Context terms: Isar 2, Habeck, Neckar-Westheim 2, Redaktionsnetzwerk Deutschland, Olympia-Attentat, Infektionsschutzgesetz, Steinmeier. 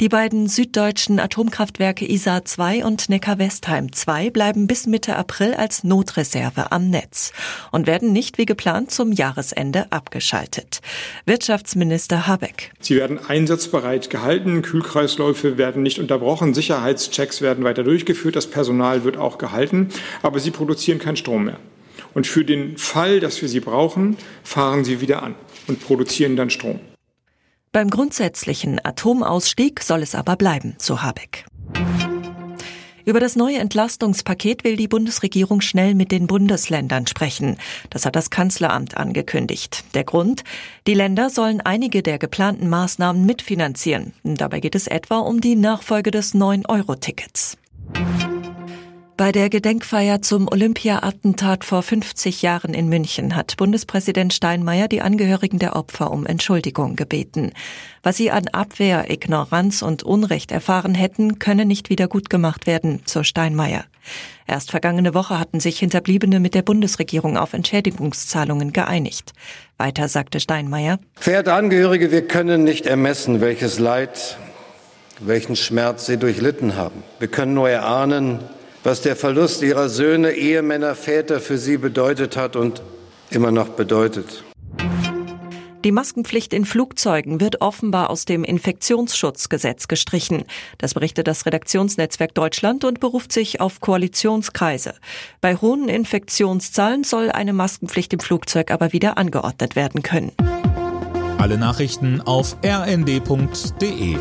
Die beiden süddeutschen Atomkraftwerke Isar 2 und Neckar-Westheim 2 bleiben bis Mitte April als Notreserve am Netz und werden nicht wie geplant zum Jahresende abgeschaltet. Wirtschaftsminister Habeck. Sie werden einsatzbereit gehalten, Kühlkreisläufe werden nicht unterbrochen, Sicherheitschecks werden weiter durchgeführt, das Personal wird auch gehalten, aber sie produzieren keinen Strom mehr. Und für den Fall, dass wir sie brauchen, fahren sie wieder an und produzieren dann Strom. Beim grundsätzlichen Atomausstieg soll es aber bleiben, so Habeck. Über das neue Entlastungspaket will die Bundesregierung schnell mit den Bundesländern sprechen. Das hat das Kanzleramt angekündigt. Der Grund? Die Länder sollen einige der geplanten Maßnahmen mitfinanzieren. Dabei geht es etwa um die Nachfolge des 9-Euro-Tickets. Bei der Gedenkfeier zum Olympia-Attentat vor 50 Jahren in München hat Bundespräsident Steinmeier die Angehörigen der Opfer um Entschuldigung gebeten. Was sie an Abwehr, Ignoranz und Unrecht erfahren hätten, könne nicht wieder gut gemacht werden, so Steinmeier. Erst vergangene Woche hatten sich Hinterbliebene mit der Bundesregierung auf Entschädigungszahlungen geeinigt. Weiter sagte Steinmeier: Verehrte Angehörige, wir können nicht ermessen, welches Leid, welchen Schmerz Sie durchlitten haben. Wir können nur erahnen, was der Verlust ihrer Söhne, Ehemänner, Väter für sie bedeutet hat und immer noch bedeutet. Die Maskenpflicht in Flugzeugen wird offenbar aus dem Infektionsschutzgesetz gestrichen. Das berichtet das Redaktionsnetzwerk Deutschland und beruft sich auf Koalitionskreise. Bei hohen Infektionszahlen soll eine Maskenpflicht im Flugzeug aber wieder angeordnet werden können. Alle Nachrichten auf rnd.de.